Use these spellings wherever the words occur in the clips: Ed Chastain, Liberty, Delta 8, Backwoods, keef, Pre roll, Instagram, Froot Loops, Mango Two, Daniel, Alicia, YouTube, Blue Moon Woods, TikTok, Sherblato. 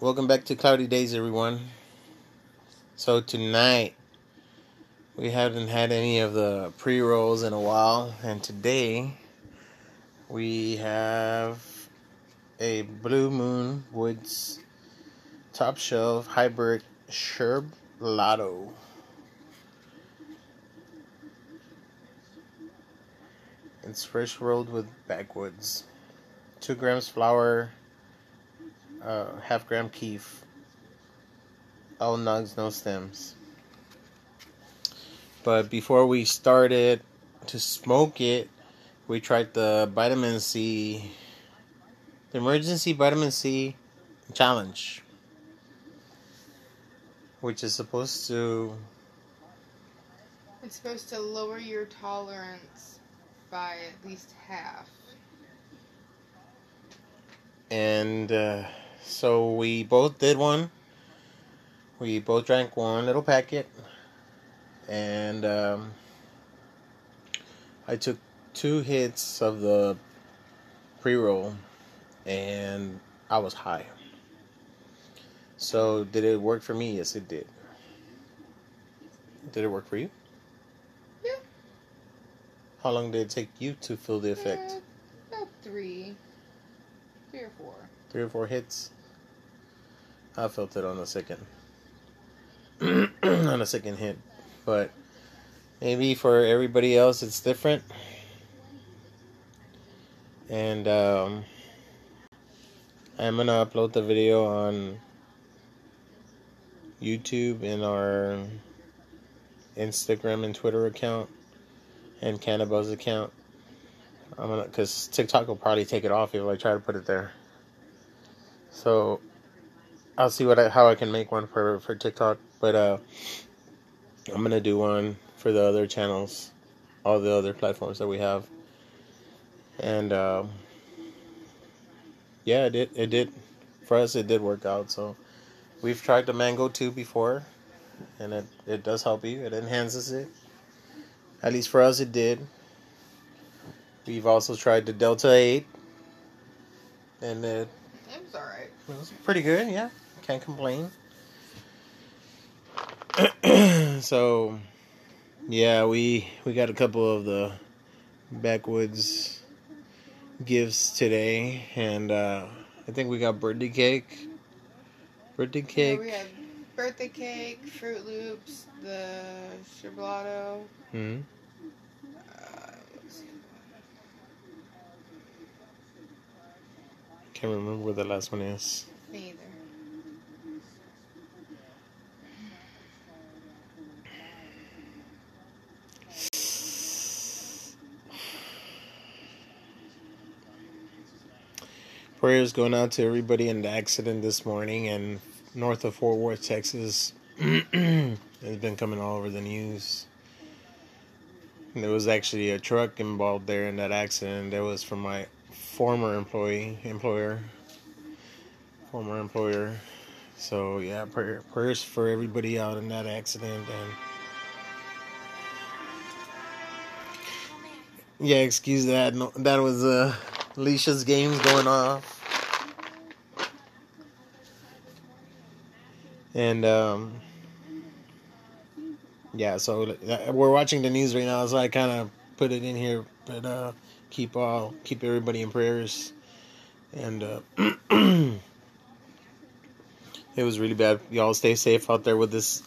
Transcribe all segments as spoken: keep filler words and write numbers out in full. Welcome back to Cloudy Days, everyone. So tonight, we haven't had any of the pre-rolls in a while. And today, we have a Blue Moon Woods Top Shelf Hybrid Sherblato. It's fresh rolled with Backwoods. Two grams flour, uh, half gram keef, all nugs, no stems. But before we started to smoke it, we tried the vitamin C, the emergency vitamin C challenge, which is supposed to it's supposed to lower your tolerance by at least half. And uh, so we both did one. We both drank one little packet. And um, I took two hits of the pre-roll. And I was high. So did it work for me? Yes, it did. Did it work for you? Yeah. How long did it take you to feel the effect? Uh, about three. Three or four. Three or four hits. I felt it on the second. on the second hit. But maybe for everybody else it's different. And um, I'm going to upload the video on YouTube and our Instagram and Twitter account. And Cannabell's account. I'm gonna, cause TikTok will probably take it off if I try to put it there. So I'll see what I, how I can make one for for TikTok, but uh, I'm gonna do one for the other channels, all the other platforms that we have. And uh, yeah, it did. It did for us. It did work out. So we've tried the Mango Two before, and it it does help you. It enhances it. At least for us, it did. We've also tried the Delta eight, and it, it was alright. It was pretty good, yeah. Can't complain. So, yeah, we we got a couple of the Backwoods gifts today, and uh, I think we got birthday cake. Birthday cake. Yeah, we have birthday cake, Froot Loops, the Sherblato. Mm-hmm. I can't remember where the last one is. Me either. Prayers going out to everybody in the accident this morning and north of Fort Worth, Texas. It's been coming all over the news. And there was actually a truck involved there in that accident. That was from my former employee employer former employer so yeah, prayer, prayers for everybody out in that accident. And yeah, excuse that, no, that was uh, Alicia's games going off. And um yeah, so we're watching the news right now, so I kind of put it in here, but uh Keep all, keep everybody in prayers. And uh, it was really bad. Y'all stay safe out there with this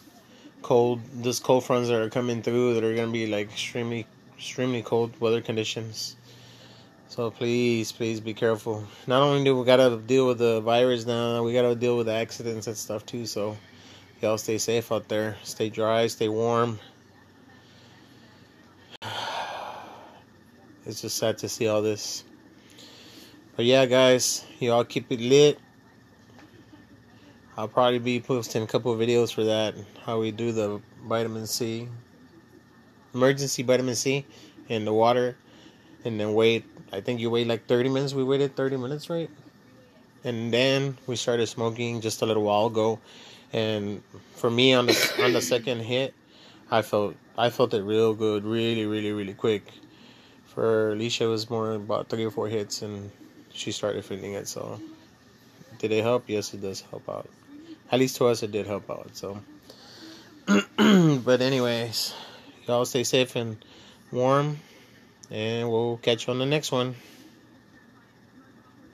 cold, this cold fronts that are coming through, that are gonna be like extremely, extremely cold weather conditions. So please, please be careful. Not only do we gotta deal with the virus now, we gotta deal with the accidents and stuff too. So y'all stay safe out there. Stay dry. Stay warm. It's just sad to see all this. But yeah, guys, y'all keep it lit. I'll probably be posting a couple of videos for that, how we do the vitamin C, emergency vitamin C, in the water, and then wait. I think you wait like thirty minutes. We waited thirty minutes, right? And then we started smoking just a little while ago. And for me, on the on the second hit, I felt I felt it real good, really, really, really quick. For Alicia, it was more about three or four hits, and she started feeling it. So Did it help? Yes, it does help out. At least to us, it did help out. So, but anyways, y'all stay safe and warm, and we'll catch you on the next one.